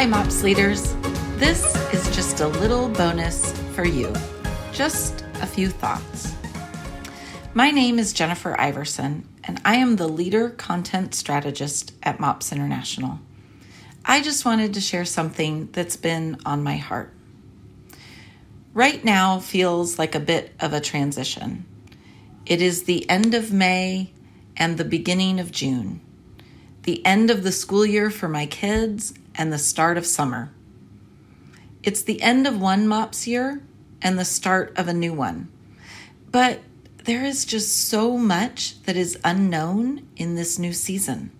Hi MOPS leaders, this is just a little bonus for you, just a few thoughts. My name is Jennifer Iverson, and I am the Leader Content Strategist at MOPS International. I just wanted to share something that's been on my heart. Right now feels like a bit of a transition. It is the end of May and the beginning of June, the end of the school year for my kids and the start of summer. It's the end of one MOPS year and the start of a new one. But there is just so much that is unknown in this new season.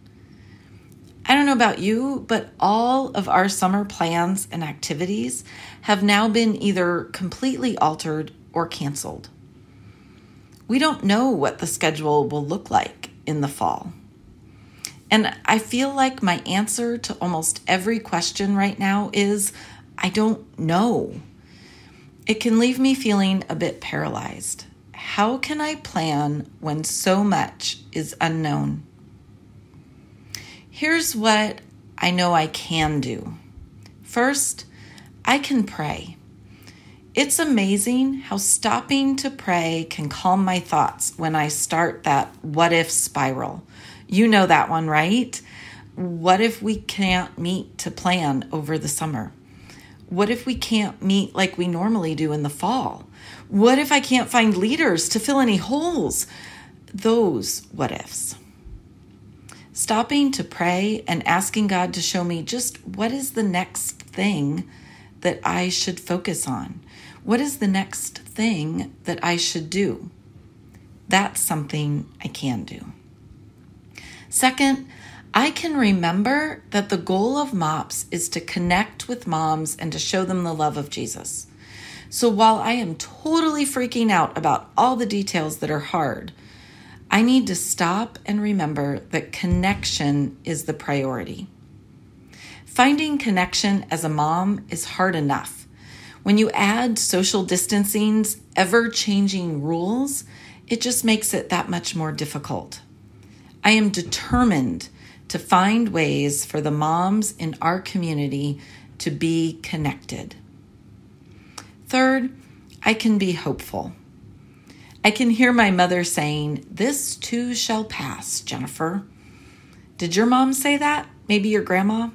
I don't know about you, but all of our summer plans and activities have now been either completely altered or canceled. We don't know what the schedule will look like in the fall. And I feel like my answer to almost every question right now is, I don't know. It can leave me feeling a bit paralyzed. How can I plan when so much is unknown? Here's what I know I can do. First, I can pray. It's amazing how stopping to pray can calm my thoughts when I start that what if spiral. You know that one, right? What if we can't meet to plan over the summer? What if we can't meet like we normally do in the fall? What if I can't find leaders to fill any holes? Those what ifs. Stopping to pray and asking God to show me just what is the next thing that I should focus on? What is the next thing that I should do? That's something I can do. Second, I can remember that the goal of MOPS is to connect with moms and to show them the love of Jesus. So while I am totally freaking out about all the details that are hard, I need to stop and remember that connection is the priority. Finding connection as a mom is hard enough. When you add social distancing's ever-changing rules, it just makes it that much more difficult. I am determined to find ways for the moms in our community to be connected. Third, I can be hopeful. I can hear my mother saying, "This too shall pass, Jennifer." Did your mom say that? Maybe your grandma?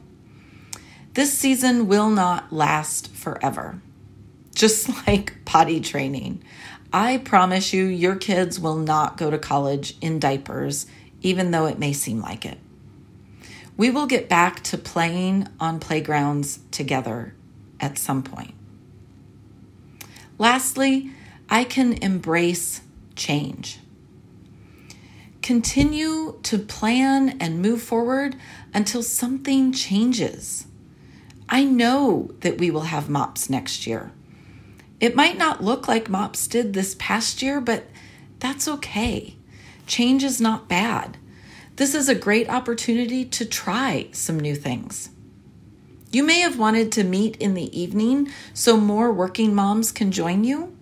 This season will not last forever. Just like potty training. I promise you, your kids will not go to college in diapers, even though it may seem like it. We will get back to playing on playgrounds together at some point. Lastly, I can embrace change. Continue to plan and move forward until something changes. I know that we will have MOPS next year. It might not look like MOPS did this past year, but that's okay. Change is not bad. This is a great opportunity to try some new things. You may have wanted to meet in the evening so more working moms can join you.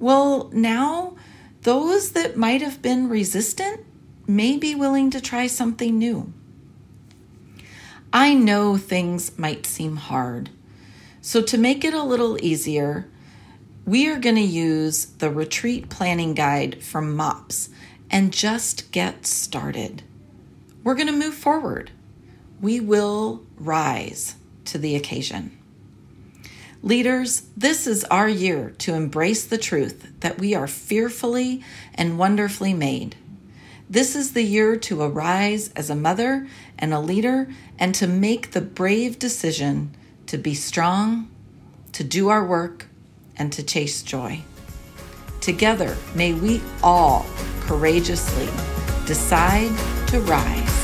Well, now those that might have been resistant may be willing to try something new. I know things might seem hard. So to make it a little easier, we are going to use the retreat planning guide from MOPS and just get started. We're going to move forward. We will rise to the occasion. Leaders, this is our year to embrace the truth that we are fearfully and wonderfully made. This is the year to arise as a mother and a leader and to make the brave decision to be strong, to do our work, and to chase joy. Together, may we all courageously decide to rise.